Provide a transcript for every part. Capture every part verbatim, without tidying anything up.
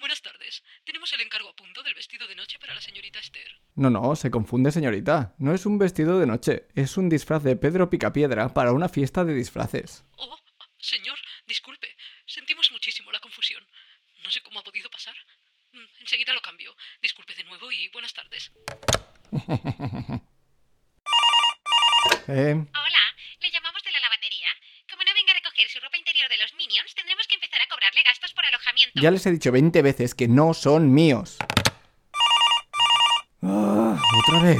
Buenas tardes. Tenemos el encargo a punto del vestido de noche para la señorita Esther. No, no, se confunde, señorita. No es un vestido de noche. Es un disfraz de Pedro Picapiedra para una fiesta de disfraces. Oh, señor, disculpe. Sentimos muchísimo la confusión. No sé cómo ha podido pasar. Enseguida lo cambio. Disculpe de nuevo y buenas tardes. eh. Hola, le llamamos de la lavandería. Como no venga a recoger su ropa interior de los Minions, tendremos que empezar a cobrarle gastos por alojamiento. Ya les he dicho veinte veces que no son míos. Ah, otra vez.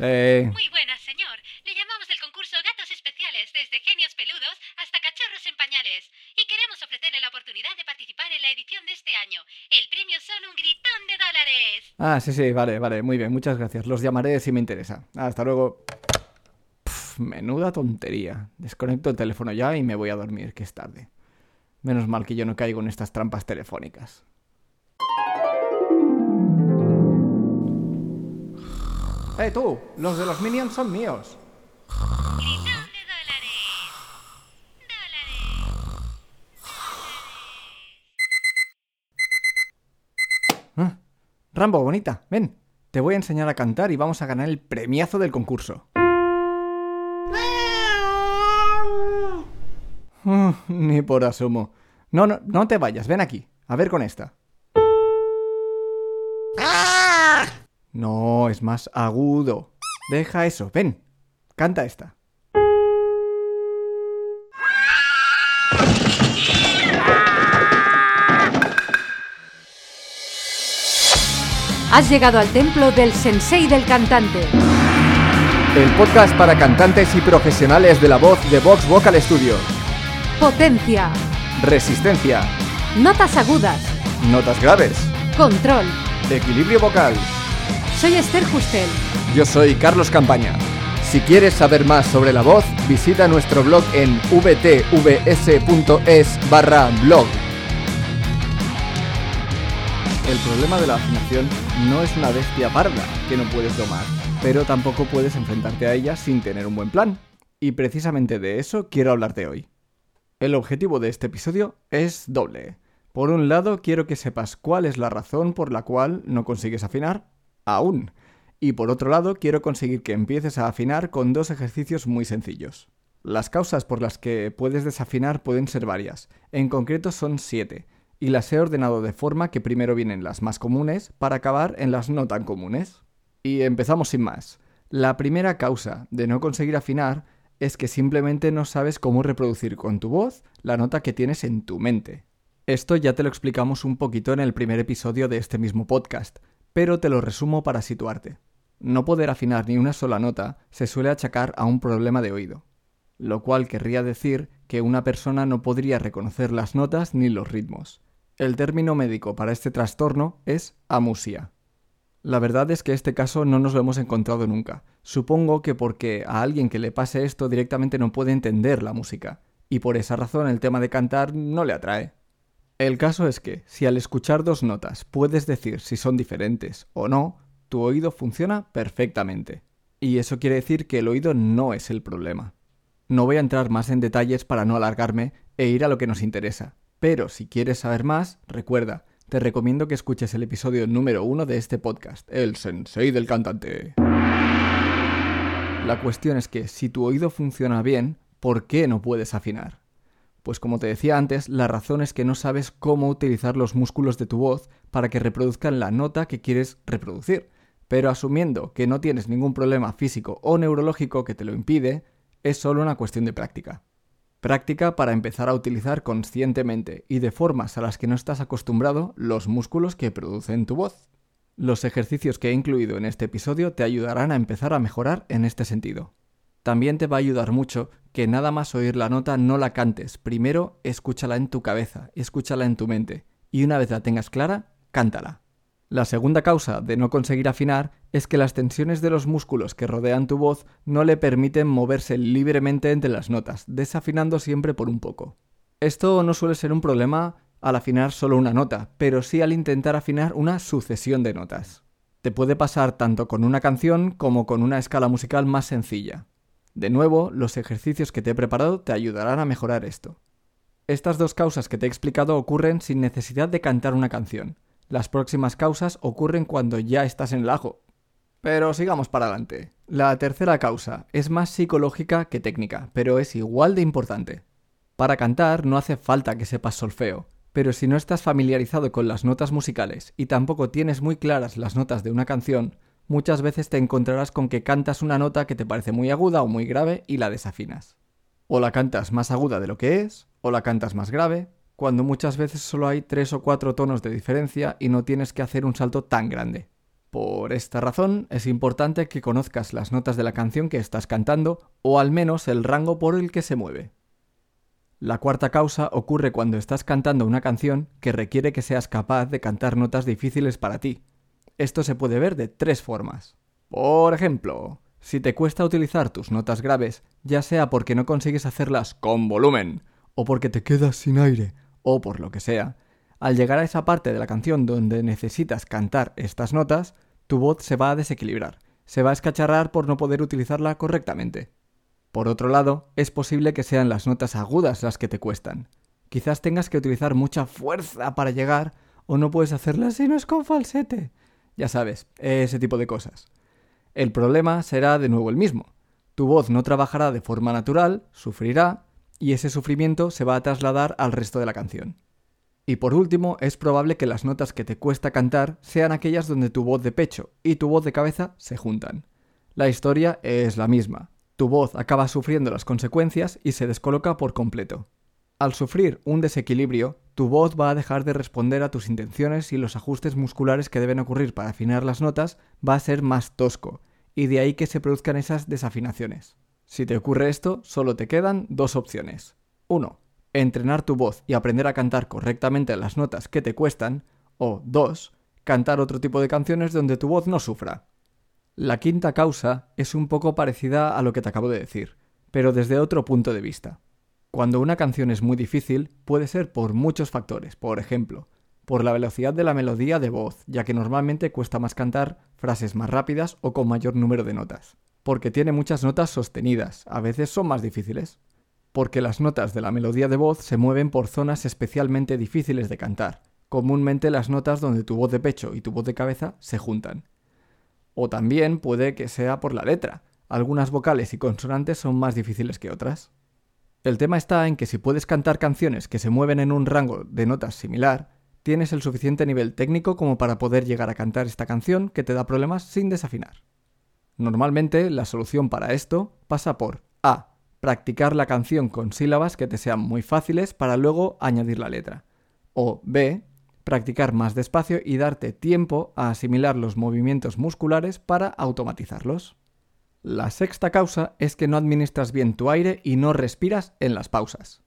Eh. Muy buenas, señor. Le llamamos del concurso Gatos Especiales, desde Genios Peludos hasta Cachorros en Pañales. Y queremos ofrecerle la oportunidad de participar en la edición de este año. El premio son un gritón de dólares. Ah, sí, sí, vale, vale, muy bien, muchas gracias. Los llamaré si me interesa. Hasta luego. Pff, menuda tontería. Desconecto el teléfono ya y me voy a dormir, que es tarde. Menos mal que yo no caigo en estas trampas telefónicas. ¡Eh, tú! Los de los Minions son míos. Ah, Rambo, bonita, ven, te voy a enseñar a cantar y vamos a ganar el premiazo del concurso. Uh, ni por asomo. No, no, no te vayas, ven aquí, a ver con esta. No, es más agudo. Deja eso, ven, canta esta. Has llegado al templo del sensei del cantante. El podcast para cantantes y profesionales de la voz de Vox Vocal Studios. Potencia. Resistencia. Notas agudas. Notas graves. Control. Equilibrio vocal. Soy Esther Justel. Yo soy Carlos Campaña. Si quieres saber más sobre la voz, visita nuestro blog en vtvs.es barra blog. El problema de la afinación no es una bestia parda que no puedes domar, pero tampoco puedes enfrentarte a ella sin tener un buen plan. Y precisamente de eso quiero hablarte hoy. El objetivo de este episodio es doble. Por un lado, quiero que sepas cuál es la razón por la cual no consigues afinar aún. Y por otro lado, quiero conseguir que empieces a afinar con dos ejercicios muy sencillos. Las causas por las que puedes desafinar pueden ser varias. En concreto son siete. Y las he ordenado de forma que primero vienen las más comunes para acabar en las no tan comunes. Y empezamos sin más. La primera causa de no conseguir afinar es que simplemente no sabes cómo reproducir con tu voz la nota que tienes en tu mente. Esto ya te lo explicamos un poquito en el primer episodio de este mismo podcast, pero te lo resumo para situarte. No poder afinar ni una sola nota se suele achacar a un problema de oído, lo cual querría decir que una persona no podría reconocer las notas ni los ritmos. El término médico para este trastorno es amusia. La verdad es que este caso no nos lo hemos encontrado nunca. Supongo que porque a alguien que le pase esto directamente no puede entender la música, y por esa razón el tema de cantar no le atrae. El caso es que, si al escuchar dos notas puedes decir si son diferentes o no, tu oído funciona perfectamente. Y eso quiere decir que el oído no es el problema. No voy a entrar más en detalles para no alargarme e ir a lo que nos interesa. Pero si quieres saber más, recuerda, te recomiendo que escuches el episodio número uno de este podcast, El Sensei del Cantante. La cuestión es que, si tu oído funciona bien, ¿por qué no puedes afinar? Pues como te decía antes, la razón es que no sabes cómo utilizar los músculos de tu voz para que reproduzcan la nota que quieres reproducir. Pero asumiendo que no tienes ningún problema físico o neurológico que te lo impide, es solo una cuestión de práctica. Práctica para empezar a utilizar conscientemente y de formas a las que no estás acostumbrado los músculos que producen tu voz. Los ejercicios que he incluido en este episodio te ayudarán a empezar a mejorar en este sentido. También te va a ayudar mucho que nada más oír la nota no la cantes. Primero, escúchala en tu cabeza, escúchala en tu mente y una vez la tengas clara, cántala. La segunda causa de no conseguir afinar es que las tensiones de los músculos que rodean tu voz no le permiten moverse libremente entre las notas, desafinando siempre por un poco. Esto no suele ser un problema al afinar solo una nota, pero sí al intentar afinar una sucesión de notas. Te puede pasar tanto con una canción como con una escala musical más sencilla. De nuevo, los ejercicios que te he preparado te ayudarán a mejorar esto. Estas dos causas que te he explicado ocurren sin necesidad de cantar una canción. Las próximas causas ocurren cuando ya estás en el ajo. Pero sigamos para adelante. La tercera causa es más psicológica que técnica, pero es igual de importante. Para cantar no hace falta que sepas solfeo, pero si no estás familiarizado con las notas musicales y tampoco tienes muy claras las notas de una canción, muchas veces te encontrarás con que cantas una nota que te parece muy aguda o muy grave y la desafinas. O la cantas más aguda de lo que es, o la cantas más grave, cuando muchas veces solo hay tres o cuatro tonos de diferencia y no tienes que hacer un salto tan grande. Por esta razón, es importante que conozcas las notas de la canción que estás cantando, o al menos el rango por el que se mueve. La cuarta causa ocurre cuando estás cantando una canción que requiere que seas capaz de cantar notas difíciles para ti. Esto se puede ver de tres formas. Por ejemplo, si te cuesta utilizar tus notas graves, ya sea porque no consigues hacerlas con volumen, o porque te quedas sin aire, o por lo que sea, al llegar a esa parte de la canción donde necesitas cantar estas notas, tu voz se va a desequilibrar, se va a escacharrar por no poder utilizarla correctamente. Por otro lado, es posible que sean las notas agudas las que te cuestan. Quizás tengas que utilizar mucha fuerza para llegar, o no puedes hacerlas si no es con falsete. Ya sabes, ese tipo de cosas. El problema será de nuevo el mismo. Tu voz no trabajará de forma natural, sufrirá, y ese sufrimiento se va a trasladar al resto de la canción. Y por último, es probable que las notas que te cuesta cantar sean aquellas donde tu voz de pecho y tu voz de cabeza se juntan. La historia es la misma. Tu voz acaba sufriendo las consecuencias y se descoloca por completo. Al sufrir un desequilibrio, tu voz va a dejar de responder a tus intenciones y los ajustes musculares que deben ocurrir para afinar las notas va a ser más tosco, y de ahí que se produzcan esas desafinaciones. Si te ocurre esto, solo te quedan dos opciones. uno. Entrenar tu voz y aprender a cantar correctamente las notas que te cuestan, o dos, cantar otro tipo de canciones donde tu voz no sufra. La quinta causa es un poco parecida a lo que te acabo de decir, pero desde otro punto de vista. Cuando una canción es muy difícil, puede ser por muchos factores, por ejemplo, por la velocidad de la melodía de voz, ya que normalmente cuesta más cantar frases más rápidas o con mayor número de notas, porque tiene muchas notas sostenidas, a veces son más difíciles. Porque las notas de la melodía de voz se mueven por zonas especialmente difíciles de cantar, comúnmente las notas donde tu voz de pecho y tu voz de cabeza se juntan. O también puede que sea por la letra, algunas vocales y consonantes son más difíciles que otras. El tema está en que si puedes cantar canciones que se mueven en un rango de notas similar, tienes el suficiente nivel técnico como para poder llegar a cantar esta canción que te da problemas sin desafinar. Normalmente la solución para esto pasa por A. Practicar la canción con sílabas que te sean muy fáciles para luego añadir la letra. O B. Practicar más despacio y darte tiempo a asimilar los movimientos musculares para automatizarlos. La sexta causa es que no administras bien tu aire y no respiras en las pausas.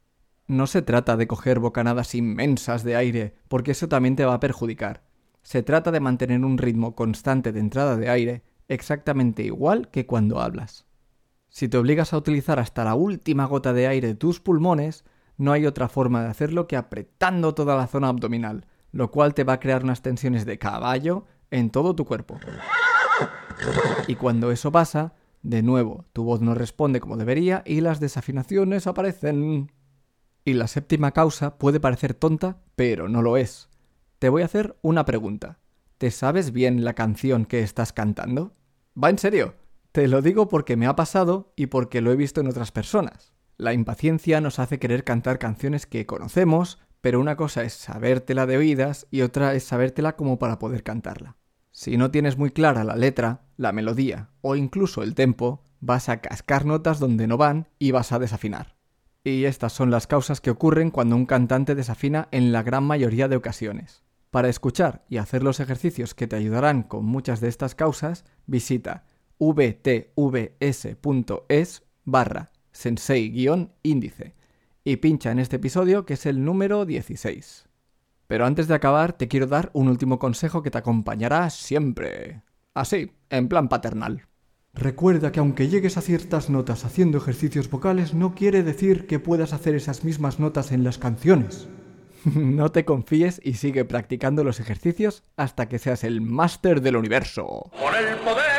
No se trata de coger bocanadas inmensas de aire, porque eso también te va a perjudicar. Se trata de mantener un ritmo constante de entrada de aire exactamente igual que cuando hablas. Si te obligas a utilizar hasta la última gota de aire de tus pulmones, no hay otra forma de hacerlo que apretando toda la zona abdominal, lo cual te va a crear unas tensiones de caballo en todo tu cuerpo. Y cuando eso pasa, de nuevo, tu voz no responde como debería y las desafinaciones aparecen. Y la séptima causa puede parecer tonta, pero no lo es. Te voy a hacer una pregunta. ¿Te sabes bien la canción que estás cantando? ¿Va en serio? Te lo digo porque me ha pasado y porque lo he visto en otras personas. La impaciencia nos hace querer cantar canciones que conocemos, pero una cosa es sabértela de oídas y otra es sabértela como para poder cantarla. Si no tienes muy clara la letra, la melodía o incluso el tempo, vas a cascar notas donde no van y vas a desafinar. Y estas son las causas que ocurren cuando un cantante desafina en la gran mayoría de ocasiones. Para escuchar y hacer los ejercicios que te ayudarán con muchas de estas causas, visita vtvs.es barra sensei-índice y pincha en este episodio que es el número dieciséis. Pero antes de acabar te quiero dar un último consejo que te acompañará siempre. Así, en plan paternal. Recuerda que aunque llegues a ciertas notas haciendo ejercicios vocales no quiere decir que puedas hacer esas mismas notas en las canciones. No te confíes y sigue practicando los ejercicios hasta que seas el máster del universo. ¡Por el poder!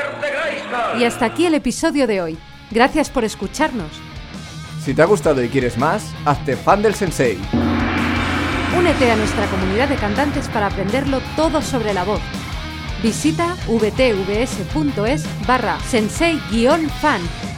Y hasta aquí el episodio de hoy. Gracias por escucharnos. Si te ha gustado y quieres más, hazte fan del sensei. Únete a nuestra comunidad de cantantes para aprenderlo todo sobre la voz. Visita v t v s punto es barra sensei guión fan.